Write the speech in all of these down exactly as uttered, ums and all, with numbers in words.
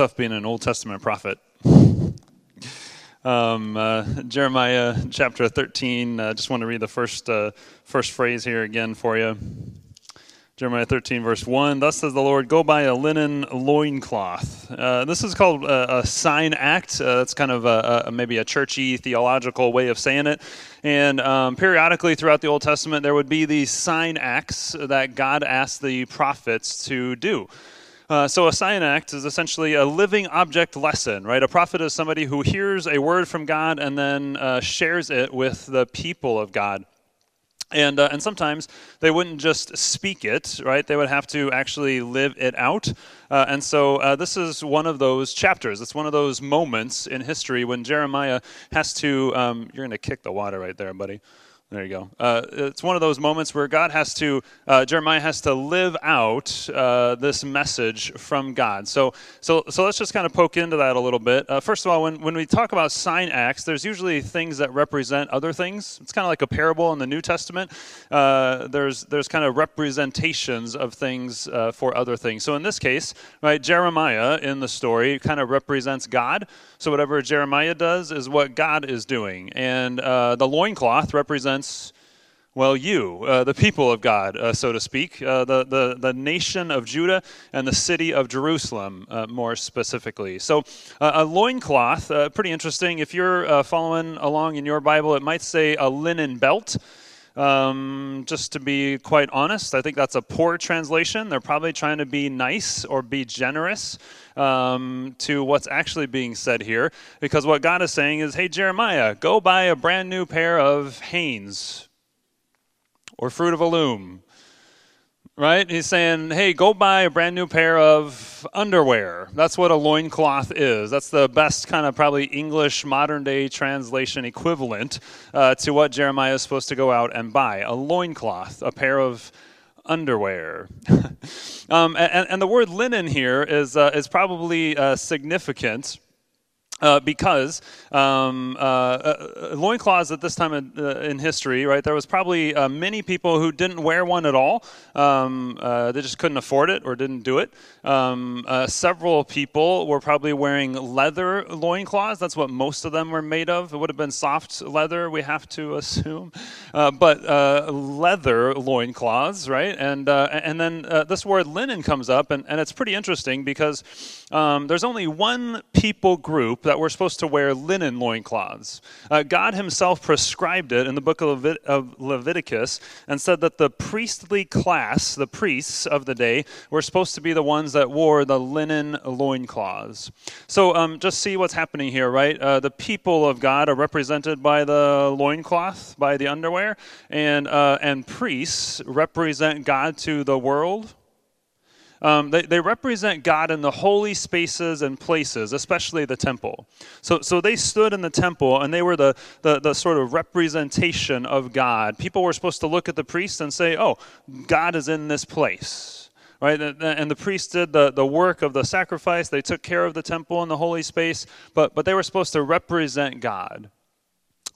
tough being an Old Testament prophet. Um, uh, Jeremiah chapter thirteen, I uh, just want to read the first uh, first phrase here again for you. Jeremiah thirteen, verse one, thus says the Lord, go buy a linen loincloth. Uh, this is called a, a sign act. Uh, that's kind of a, a, maybe a churchy, theological way of saying it. And um, periodically throughout the Old Testament, there would be these sign acts that God asked the prophets to do. Uh, so a sign act is essentially a living object lesson, right? A prophet is somebody who hears a word from God and then uh, shares it with the people of God. And uh, and sometimes they wouldn't just speak it, right? They would have to actually live it out. Uh, and so uh, this is one of those chapters. It's one of those moments in history when Jeremiah has to, um, you're going to kick the water right there, buddy. There you go. Uh, it's one of those moments where God has to, uh, Jeremiah has to live out uh, this message from God. So, so, so let's just kind of poke into that a little bit. Uh, first of all, when, when we talk about sign acts, there's usually things that represent other things. It's kind of like a parable in the New Testament. Uh, there's there's kind of representations of things uh, for other things. So in this case, right, Jeremiah in the story kind of represents God. So whatever Jeremiah does is what God is doing, and uh, the loincloth represents, well, you, uh, the people of God, uh, so to speak, uh, the, the, the nation of Judah and the city of Jerusalem, uh, more specifically. So uh, a loincloth, uh, pretty interesting. If you're uh, following along in your Bible, it might say a linen belt. Um, just to be quite honest, I think that's a poor translation. They're probably trying to be nice or be generous um, to what's actually being said here, because what God is saying is, hey, Jeremiah, go buy a brand new pair of Hanes or Fruit of a Loom, right? He's saying, hey, go buy a brand new pair of underwear. That's what a loincloth is. That's the best kind of probably English modern day translation equivalent uh, to what Jeremiah is supposed to go out and buy. A loincloth, a pair of underwear. um, and, and the word linen here is, uh, is probably uh, significant. Uh, because um, uh, uh, loincloths at this time in, uh, in history, right, there was probably uh, many people who didn't wear one at all. Um, uh, they just couldn't afford it or didn't do it. Um, uh, several people were probably wearing leather loincloths. That's what most of them were made of. It would have been soft leather, we have to assume. Uh, but uh, leather loincloths, right? And uh, and then uh, this word linen comes up, and, and it's pretty interesting because um, there's only one people group that we're supposed to wear linen loincloths. Uh, God himself prescribed it in the book of, Levit- of Leviticus and said that the priestly class, the priests of the day, were supposed to be the ones that wore the linen loincloths. So um, just see what's happening here, right? Uh, the people of God are represented by the loincloth, by the underwear, and, uh, and priests represent God to the world. Um, they, they represent God in the holy spaces and places, especially the temple. So so they stood in the temple, and they were the, the, the sort of representation of God. People were supposed to look at the priest and say, oh, God is in this place. Right, and the priests did the, the work of the sacrifice. They took care of the temple and the holy space, but, but they were supposed to represent God.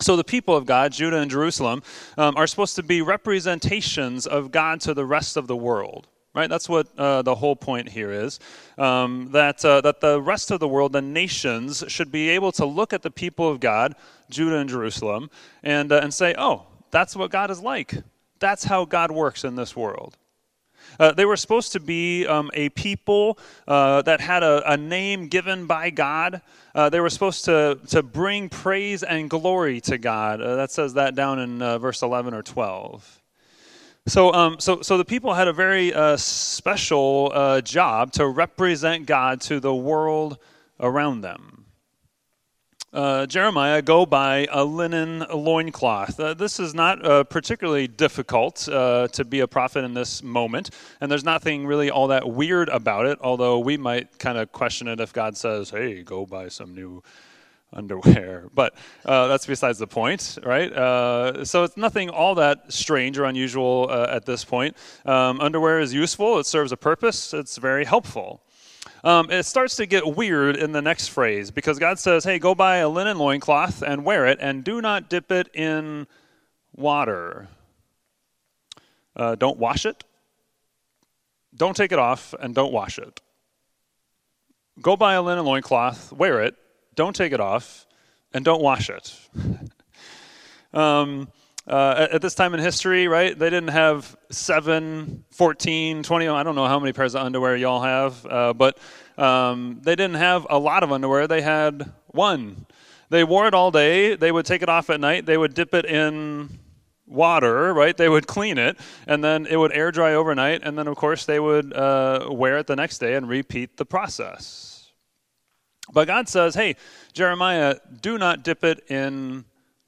So the people of God, Judah and Jerusalem, um, are supposed to be representations of God to the rest of the world. Right, that's what uh, the whole point here is, um, that uh, that the rest of the world, the nations, should be able to look at the people of God, Judah and Jerusalem, and uh, and say, oh, that's what God is like. That's how God works in this world. Uh, they were supposed to be um, a people uh, that had a, a name given by God. Uh, they were supposed to, to bring praise and glory to God. Uh, that says that down in uh, verse eleven or twelve. So, um, so, so the people had a very uh, special uh, job to represent God to the world around them. Uh, Jeremiah, go buy a linen loincloth. Uh, this is not uh, particularly difficult uh, to be a prophet in this moment, and there's nothing really all that weird about it, although we might kind of question it if God says, hey, go buy some new underwear, but uh, that's besides the point, right? Uh, so it's nothing all that strange or unusual uh, at this point. Um, underwear is useful. It serves a purpose. It's very helpful. Um, it starts to get weird in the next phrase because God says, hey, go buy a linen loincloth and wear it and do not dip it in water. Uh, don't wash it. Don't take it off and don't wash it. Go buy a linen loincloth, wear it, don't take it off, and don't wash it. um, uh, at, at this time in history, right, they didn't have seven, fourteen, twenty, I don't know how many pairs of underwear y'all have, uh, but um, they didn't have a lot of underwear. They had one. They wore it all day. They would take it off at night. They would dip it in water, right? They would clean it, and then it would air dry overnight, and then, of course, they would uh, wear it the next day and repeat the process. But God says, hey, Jeremiah, do not dip it in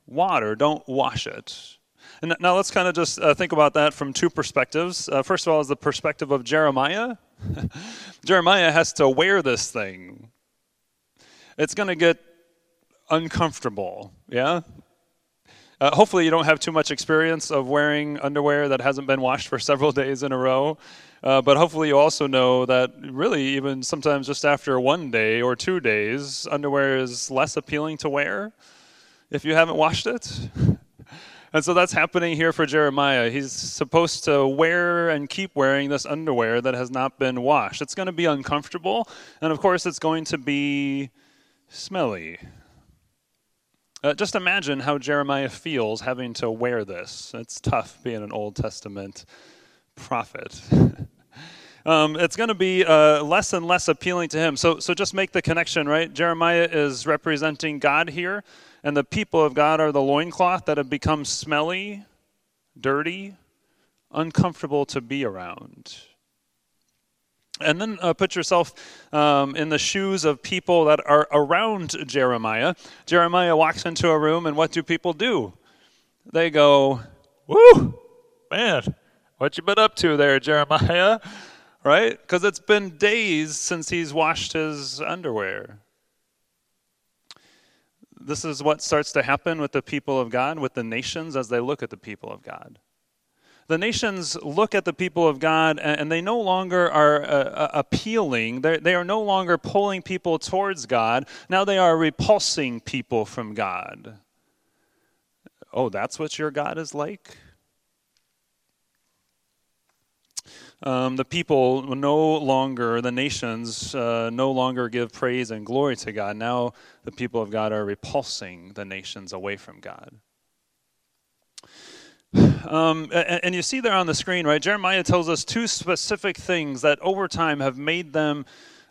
water. Don't wash it. And now let's kind of just uh, think about that from two perspectives. Uh, first of all is the perspective of Jeremiah. Jeremiah has to wear this thing. It's going to get uncomfortable, yeah? Uh, hopefully you don't have too much experience of wearing underwear that hasn't been washed for several days in a row, uh, but hopefully you also know that really even sometimes just after one day or two days, underwear is less appealing to wear if you haven't washed it. And so that's happening here for Jeremiah. He's supposed to wear and keep wearing this underwear that has not been washed. It's going to be uncomfortable, and of course it's going to be smelly. Uh, just imagine how Jeremiah feels having to wear this. It's tough being an Old Testament prophet. um, it's going to be uh, less and less appealing to him. So, so just make the connection, right? Jeremiah is representing God here, and the people of God are the loincloth that have become smelly, dirty, uncomfortable to be around. And then uh, put yourself um, in the shoes of people that are around Jeremiah. Jeremiah walks into a room, and what do people do? They go, woo, man, what you been up to there, Jeremiah? Right? Because it's been days since he's washed his underwear. This is what starts to happen with the people of God, with the nations as they look at the people of God. The nations look at the people of God, and they no longer are uh, appealing. They're, they are no longer pulling people towards God. Now they are repulsing people from God. Oh, that's what your God is like? Um, the people no longer, the nations uh, no longer give praise and glory to God. Now the people of God are repulsing the nations away from God. Um, and you see there on the screen, right? Jeremiah tells us two specific things that over time have made them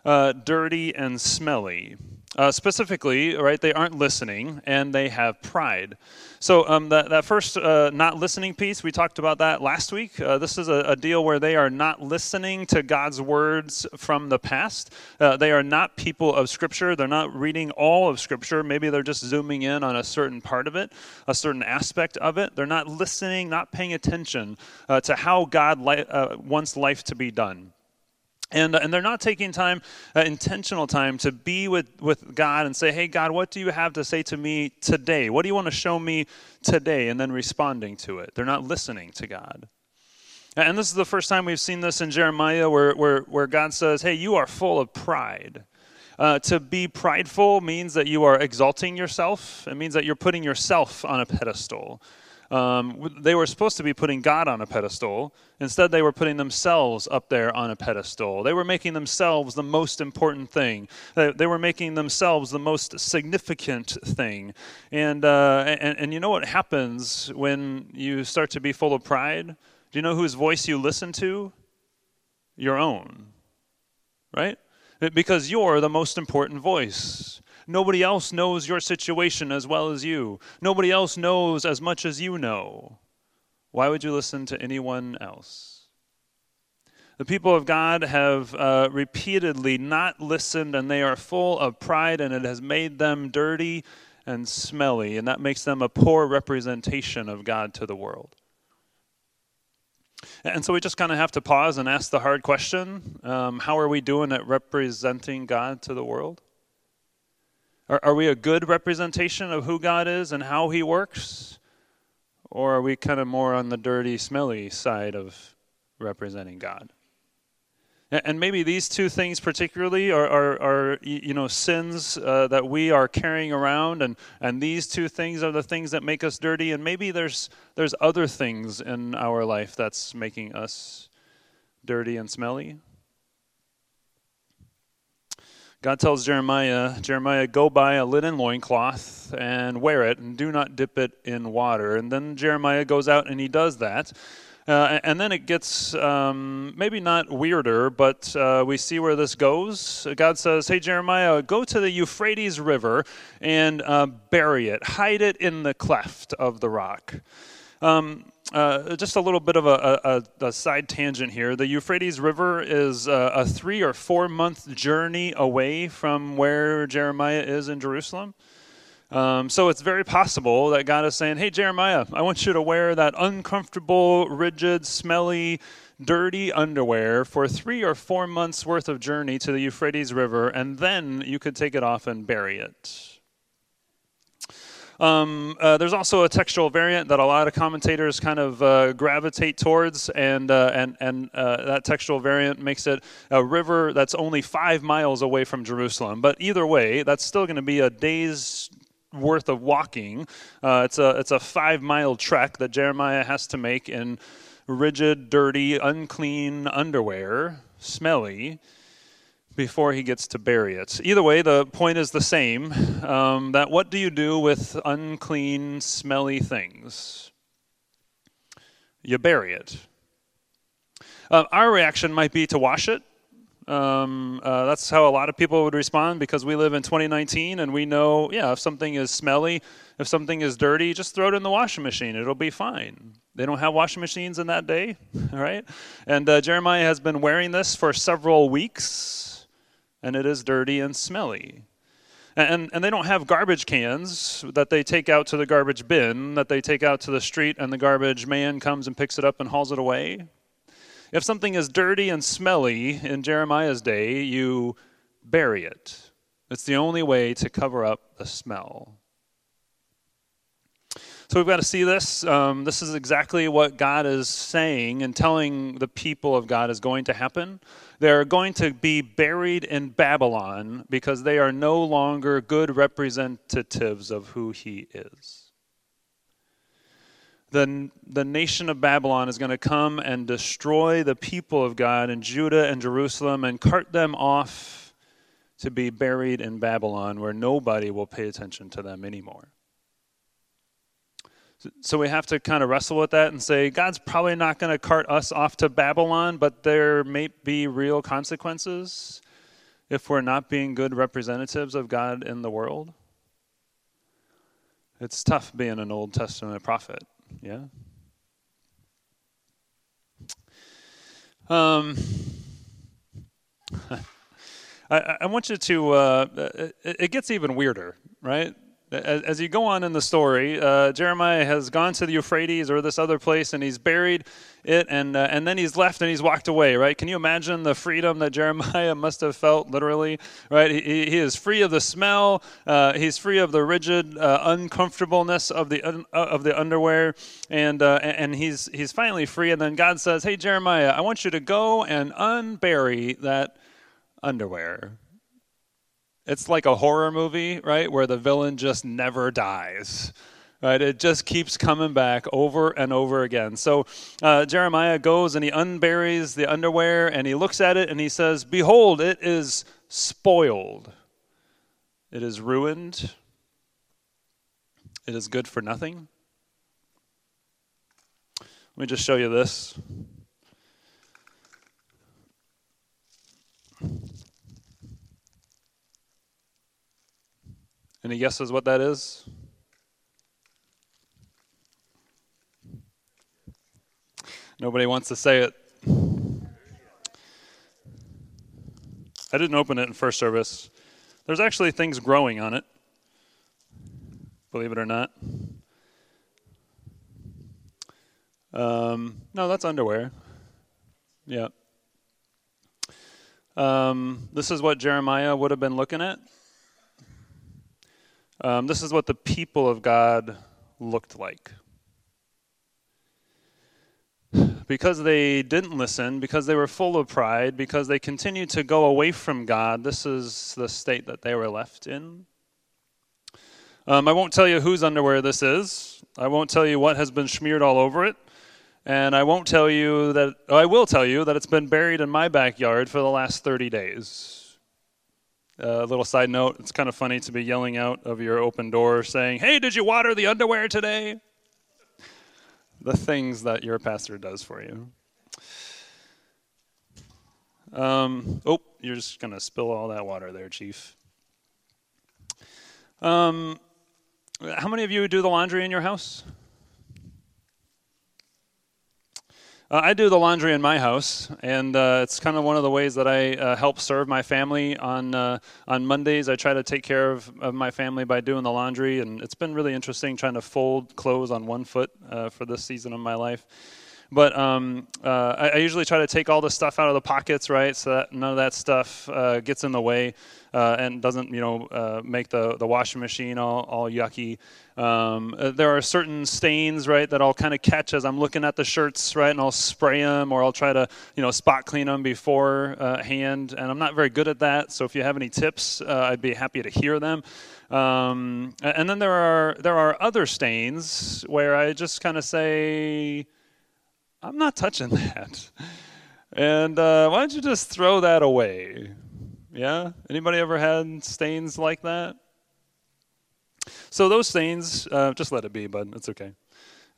uh, dirty and smelly. Uh, specifically, right, they aren't listening and they have pride. So um, that, that first uh, not listening piece, we talked about that last week. Uh, this is a, a deal where they are not listening to God's words from the past. Uh, they are not people of Scripture. They're not reading all of Scripture. Maybe they're just zooming in on a certain part of it, a certain aspect of it. They're not listening, not paying attention uh, to how God li- uh, wants life to be done. And, and they're not taking time, uh, intentional time, to be with, with God and say, hey, God, what do you have to say to me today? What do you want to show me today? And then responding to it. They're not listening to God. And this is the first time we've seen this in Jeremiah where, where, where God says, hey, you are full of pride. Uh, to be prideful means that you are exalting yourself. It means that you're putting yourself on a pedestal. Um, they were supposed to be putting God on a pedestal. Instead, they were putting themselves up there on a pedestal. They were making themselves the most important thing. They, they were making themselves the most significant thing. And, uh, and and you know what happens when you start to be full of pride? Do you know whose voice you listen to? Your own, right? Because you're the most important voice. Nobody else knows your situation as well as you. Nobody else knows as much as you know. Why would you listen to anyone else? The people of God have uh, repeatedly not listened, and they are full of pride, and it has made them dirty and smelly, and that makes them a poor representation of God to the world. And so we just kind of have to pause and ask the hard question, um, how are we doing at representing God to the world? Are, are we a good representation of who God is and how he works? Or are we kind of more on the dirty, smelly side of representing God? And, and maybe these two things particularly are, are, are you know, sins uh, that we are carrying around, and, and these two things are the things that make us dirty, and maybe there's there's other things in our life that's making us dirty and smelly. God tells Jeremiah, Jeremiah, go buy a linen loincloth and wear it, and do not dip it in water. And then Jeremiah goes out and he does that. Uh, and then it gets um, maybe not weirder, but uh, we see where this goes. God says, hey, Jeremiah, go to the Euphrates River and uh, bury it. Hide it in the cleft of the rock. Um, Uh, just a little bit of a, a, a side tangent here. The Euphrates River is a, a three or four month journey away from where Jeremiah is in Jerusalem. Um, so it's very possible that God is saying, hey, Jeremiah, I want you to wear that uncomfortable, rigid, smelly, dirty underwear for three or four months worth of journey to the Euphrates River, and then you could take it off and bury it. Um, uh, there's also a textual variant that a lot of commentators kind of uh, gravitate towards, and uh, and and uh, that textual variant makes it a river that's only five miles away from Jerusalem. But either way, that's still going to be a day's worth of walking. Uh, it's a it's a five mile trek that Jeremiah has to make in rigid, dirty, unclean underwear, smelly, before he gets to bury it. Either way, the point is the same, um, that what do you do with unclean, smelly things? You bury it. Uh, our reaction might be to wash it. Um, uh, that's how a lot of people would respond, because we live in twenty nineteen and we know, yeah, if something is smelly, if something is dirty, just throw it in the washing machine. It'll be fine. They don't have washing machines in that day, all right? And uh, Jeremiah has been wearing this for several weeks, and it is dirty and smelly. And, and they don't have garbage cans that they take out to the garbage bin, that they take out to the street, and the garbage man comes and picks it up and hauls it away. If something is dirty and smelly in Jeremiah's day, you bury it. It's the only way to cover up the smell. So we've got to see this. Um, this is exactly what God is saying and telling the people of God is going to happen. They're going to be buried in Babylon because they are no longer good representatives of who he is. The, the nation of Babylon is going to come and destroy the people of God in Judah and Jerusalem and cart them off to be buried in Babylon, where nobody will pay attention to them anymore. So we have to kind of wrestle with that and say, God's probably not going to cart us off to Babylon, but there may be real consequences if we're not being good representatives of God in the world. It's tough being an Old Testament prophet, yeah? Um, I, I want you to, uh, it, it gets even weirder, right? As you go on in the story, uh, Jeremiah has gone to the Euphrates or this other place, and he's buried it, and uh, and then he's left and he's walked away, right? Can you imagine the freedom that Jeremiah must have felt, literally, right? He, he is free of the smell. Uh, he's free of the rigid uh, uncomfortableness of the un- of the underwear, and uh, and he's he's finally free. And then God says, "Hey, Jeremiah, I want you to go and unbury that underwear." It's like a horror movie, right, where the villain just never dies, right? It just keeps coming back over and over again. So uh, Jeremiah goes and he unburies the underwear, and he looks at it and he says, "Behold, it is spoiled. It is ruined. It is good for nothing." Let me just show you this. Any guesses what that is? Nobody wants to say it. I didn't open it in first service. There's actually things growing on it, believe it or not. Um, no, that's underwear. Yeah. Um, this is what Jeremiah would have been looking at. Um, this is what the people of God looked like. Because they didn't listen, because they were full of pride, because they continued to go away from God, this is the state that they were left in. Um, I won't tell you whose underwear this is. I won't tell you what has been smeared all over it. And I won't tell you that, I will tell you that it's been buried in my backyard for the last thirty days. A uh, little side note, it's kind of funny to be yelling out of your open door saying, hey, did you water the underwear today? The things that your pastor does for you. Um, oh, you're just going to spill all that water there, Chief. Um, how many of you do the laundry in your house? Uh, I do the laundry in my house, and uh, it's kind of one of the ways that I uh, help serve my family on uh, on Mondays. I try to take care of, of my family by doing the laundry, and it's been really interesting trying to fold clothes on one foot uh, for this season of my life. But um, uh, I, I usually try to take all the stuff out of the pockets, right, so that none of that stuff uh, gets in the way uh, and doesn't, you know, uh, make the, the washing machine all, all yucky. Um, uh, there are certain stains, right, that I'll kind of catch as I'm looking at the shirts, right, and I'll spray them or I'll try to, you know, spot clean them beforehand. And I'm not very good at that, so if you have any tips, uh, I'd be happy to hear them. Um, and then there are there are other stains where I just kind of say, I'm not touching that. And uh, why don't you just throw that away? Yeah? Anybody ever had stains like that? So those stains, uh, just let it be, bud. It's okay.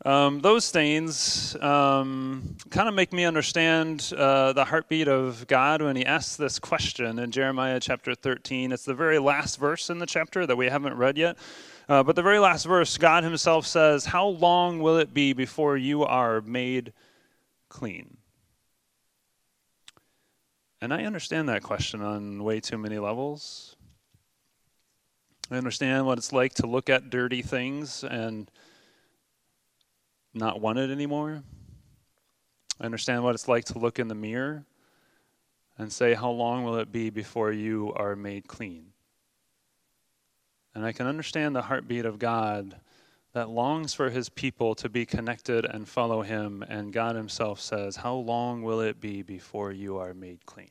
Um, those stains um, kind of make me understand uh, the heartbeat of God when he asks this question in Jeremiah chapter thirteen. It's the very last verse in the chapter that we haven't read yet. Uh, but the very last verse, God himself says, how long will it be before you are made clean? And I understand that question on way too many levels. I understand what it's like to look at dirty things and not want it anymore. I understand what it's like to look in the mirror and say, how long will it be before you are made clean? And I can understand the heartbeat of God that longs for his people to be connected and follow him. And God himself says, how long will it be before you are made clean?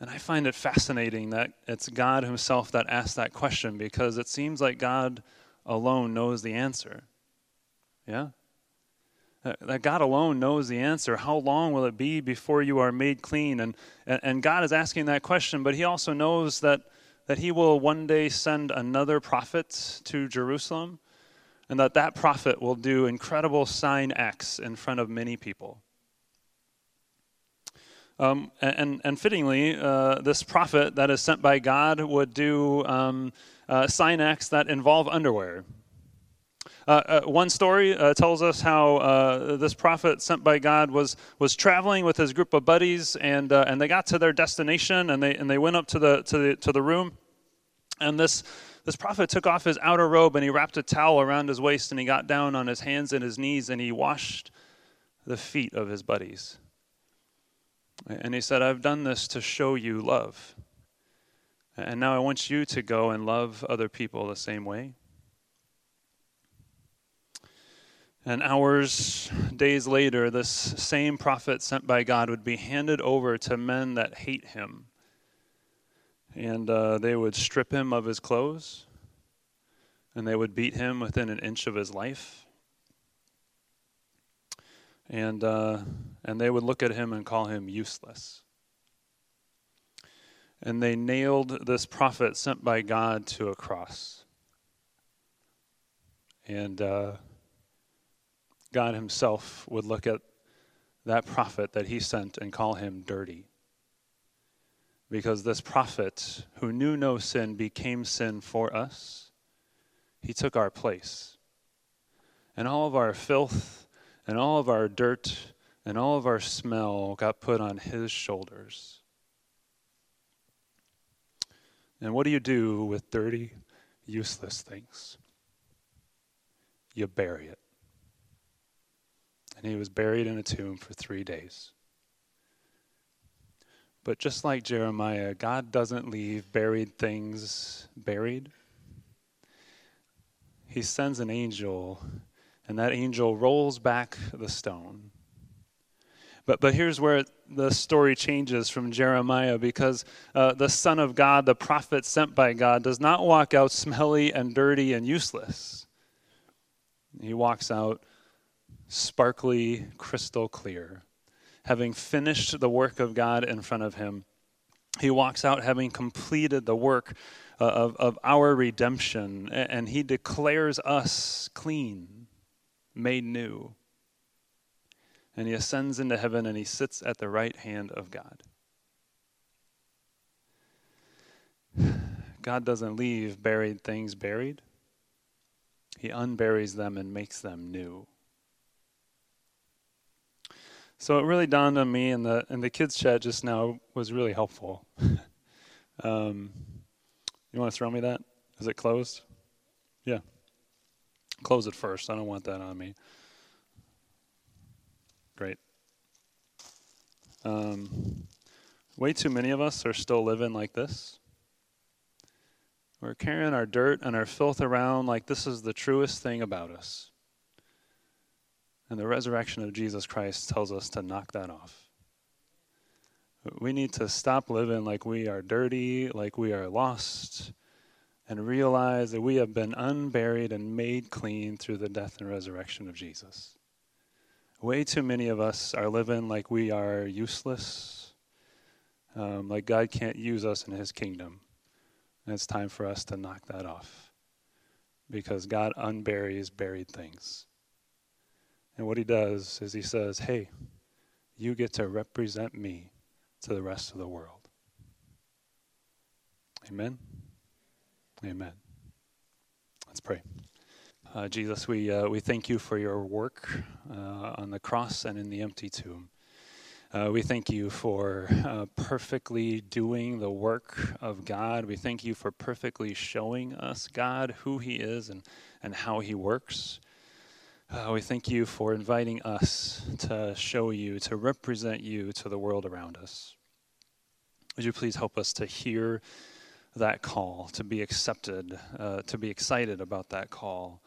And I find it fascinating that it's God himself that asks that question, because it seems like God alone knows the answer. Yeah? That God alone knows the answer. How long will it be before you are made clean? And, and God is asking that question, but he also knows that that he will one day send another prophet to Jerusalem, and that that prophet will do incredible sign acts in front of many people. Um, and, and fittingly, uh, this prophet that is sent by God would do um, uh, sign acts that involve underwear. Uh, uh, one story uh, tells us how uh, this prophet sent by God was was traveling with his group of buddies, and uh, and they got to their destination, and they and they went up to the to the to the room, and this this prophet took off his outer robe and he wrapped a towel around his waist, and he got down on his hands and his knees and he washed the feet of his buddies, and he said, "I've done this to show you love, and now I want you to go and love other people the same way." And hours, days later, this same prophet sent by God would be handed over to men that hate him. And uh, they would strip him of his clothes, and they would beat him within an inch of his life. And, uh, and they would look at him and call him useless. And they nailed this prophet sent by God to a cross. And Uh, God himself would look at that prophet that he sent and call him dirty. Because this prophet who knew no sin became sin for us. He took our place. And all of our filth and all of our dirt and all of our smell got put on his shoulders. And what do you do with dirty, useless things? You bury it. And he was buried in a tomb for three days. But just like Jeremiah, God doesn't leave buried things buried. He sends an angel, and that angel rolls back the stone. But but here's where it, the story changes from Jeremiah, because uh, the Son of God, the prophet sent by God, does not walk out smelly and dirty and useless. He walks out sparkly, crystal clear, having finished the work of God in front of him. he walks out having completed the work of, of our redemption, and he declares us clean, made new. And he ascends into heaven and he sits at the right hand of God. God doesn't leave buried things buried. He unburies them and makes them new. So it really dawned on me, and the and the kids' chat just now was really helpful. um, you want to throw me that? Is it closed? Yeah. Close it first. I don't want that on me. Great. Um, way too many of us are still living like this. We're carrying our dirt and our filth around like this is the truest thing about us. And the resurrection of Jesus Christ tells us to knock that off. We need to stop living like we are dirty, like we are lost, and realize that we have been unburied and made clean through the death and resurrection of Jesus. Way too many of us are living like we are useless, um, like God can't use us in his kingdom. And it's time for us to knock that off, because God unburies buried things. And what he does is he says, hey, you get to represent me to the rest of the world. Amen? Amen. Let's pray. Uh, Jesus, we uh, we thank you for your work uh, on the cross and in the empty tomb. Uh, we thank you for uh, perfectly doing the work of God. We thank you for perfectly showing us, God, who he is and, and how he works. Uh, we thank you for inviting us to show you, to represent you to the world around us. Would you please help us to hear that call, to be accepted, uh, to be excited about that call,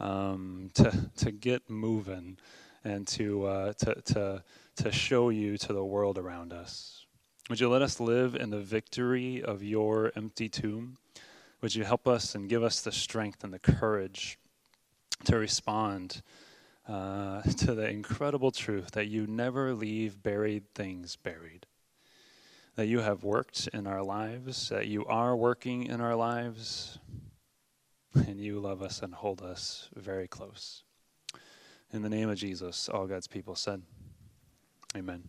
um, to to get moving, and to uh, to to to show you to the world around us. Would you let us live in the victory of your empty tomb? Would you help us and give us the strength and the courage to respond uh, to the incredible truth that you never leave buried things buried, that you have worked in our lives, that you are working in our lives, and you love us and hold us very close. In the name of Jesus, all God's people said, amen.